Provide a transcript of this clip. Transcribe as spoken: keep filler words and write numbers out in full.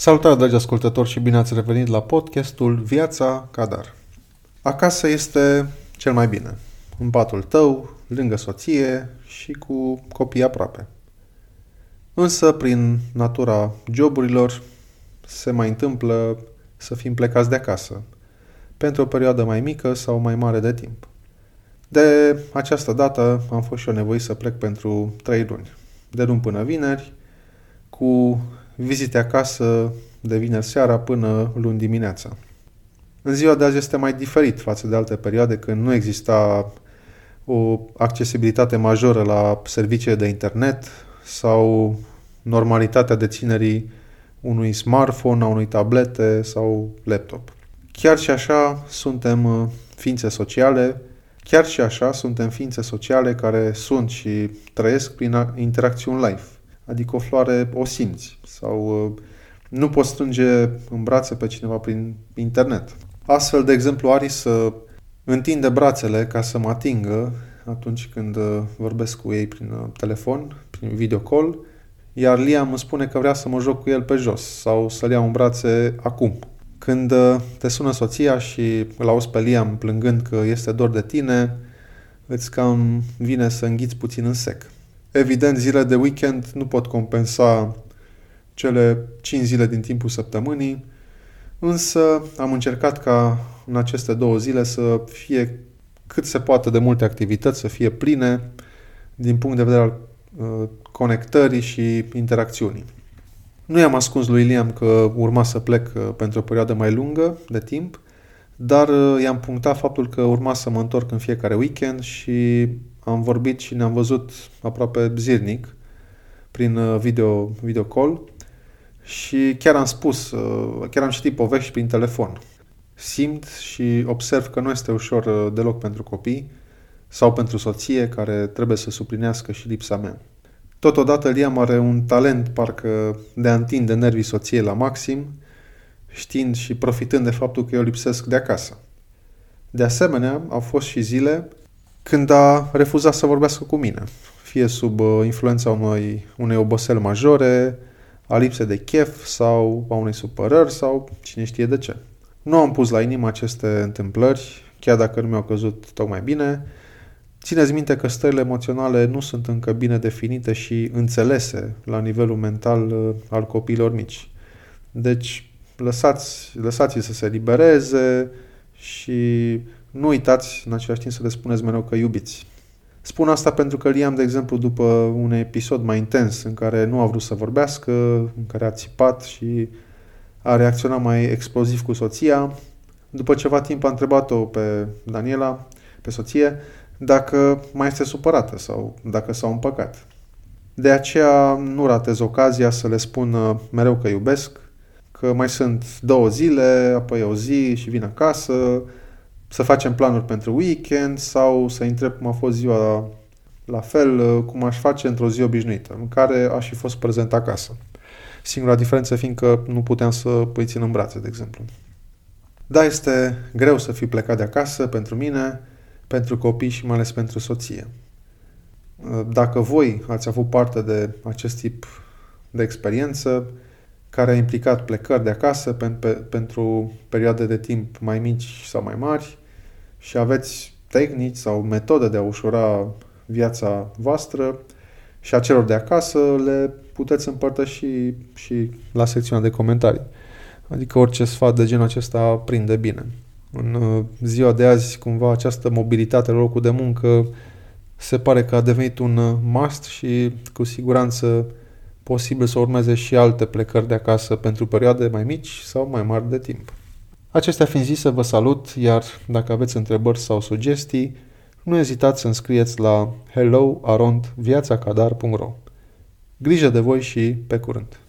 Salutare, dragi ascultători, și bine ați revenit la podcastul Viața Cadar. Acasă este cel mai bine, în patul tău, lângă soție și cu copii aproape. Însă, prin natura joburilor, se mai întâmplă să fim plecați de acasă, pentru o perioadă mai mică sau mai mare de timp. De această dată am fost și eu nevoit să plec pentru trei luni, de luni până vineri, cu vizite acasă de vineri seara până luni dimineața. În ziua de azi este mai diferit față de alte perioade, când nu exista o accesibilitate majoră la serviciile de internet sau normalitatea deținerii unui smartphone, a unui tablete sau laptop. Chiar și așa suntem ființe sociale, chiar și așa suntem ființe sociale care sunt și trăiesc prin interacțiuni live. Adică o floare o simți sau nu poți strânge în brațe pe cineva prin internet. Astfel, de exemplu, Ari să întinde brațele ca să mă atingă atunci când vorbesc cu ei prin telefon, prin videocall, iar Liam îmi spune că vrea să mă joc cu el pe jos sau să-l iau în brațe acum. Când te sună soția și îl auzi pe Liam plângând că este dor de tine, îți cam vine să înghiți puțin în sec. Evident, zilele de weekend nu pot compensa cele cinci zile din timpul săptămânii, însă am încercat ca în aceste două zile să fie cât se poate de multe activități, să fie pline din punct de vedere al uh, conectării și interacțiunii. Nu i-am ascuns lui Liam că urma să plec pentru o perioadă mai lungă de timp, dar i-am punctat faptul că urma să mă întorc în fiecare weekend și am vorbit și ne-am văzut aproape zilnic prin video, video call și chiar am spus, chiar am citit povești prin telefon. Simt și observ că nu este ușor deloc pentru copii sau pentru soție, care trebuie să suplinească și lipsa mea. Totodată, Liam are un talent parcă de a întinde nervii soției la maxim, știind și profitând de faptul că eu lipsesc de acasă. De asemenea, au fost și zile când a refuzat să vorbească cu mine, fie sub influența unei, unei oboseli majore, a lipsei de chef sau a unei supărări sau cine știe de ce. Nu am pus la inimă aceste întâmplări, chiar dacă nu mi-au căzut tocmai bine. Țineți minte că stările emoționale nu sunt încă bine definite și înțelese la nivelul mental al copiilor mici. Deci lăsați, lăsați-i să se libereze și nu uitați în același timp să le spuneți mereu că iubiți. Spun asta pentru că Liam, de exemplu, după un episod mai intens în care nu a vrut să vorbească, în care a țipat și a reacționat mai exploziv cu soția, după ceva timp a întrebat-o pe Daniela, pe soție, dacă mai este supărată sau dacă s-a împăcat. De aceea nu ratez ocazia să le spun mereu că iubesc, că mai sunt două zile, apoi o zi și vin acasă, să facem planuri pentru weekend sau să întreb cum a fost ziua, la fel cum aș face într-o zi obișnuită, în care aș fi fost prezent acasă. Singura diferență fiind că nu puteam să îi țin în brațe, de exemplu. Da, este greu să fii plecat de acasă pentru mine, pentru copii și mai ales pentru soție. Dacă voi ați avut parte de acest tip de experiență care a implicat plecări de acasă pentru perioade de timp mai mici sau mai mari și aveți tehnici sau metode de a ușura viața voastră și a celor de acasă, le puteți împărtăși și la secțiunea de comentarii. Adică orice sfat de genul acesta prinde bine. În ziua de azi, cumva, această mobilitate la locul de muncă se pare că a devenit un must și cu siguranță posibil să urmeze și alte plecări de acasă pentru perioade mai mici sau mai mari de timp. Acestea fiind zise, vă salut, iar dacă aveți întrebări sau sugestii, nu ezitați să înscrieți la hello arond viața cadar punct ro. Grijă de voi și pe curând!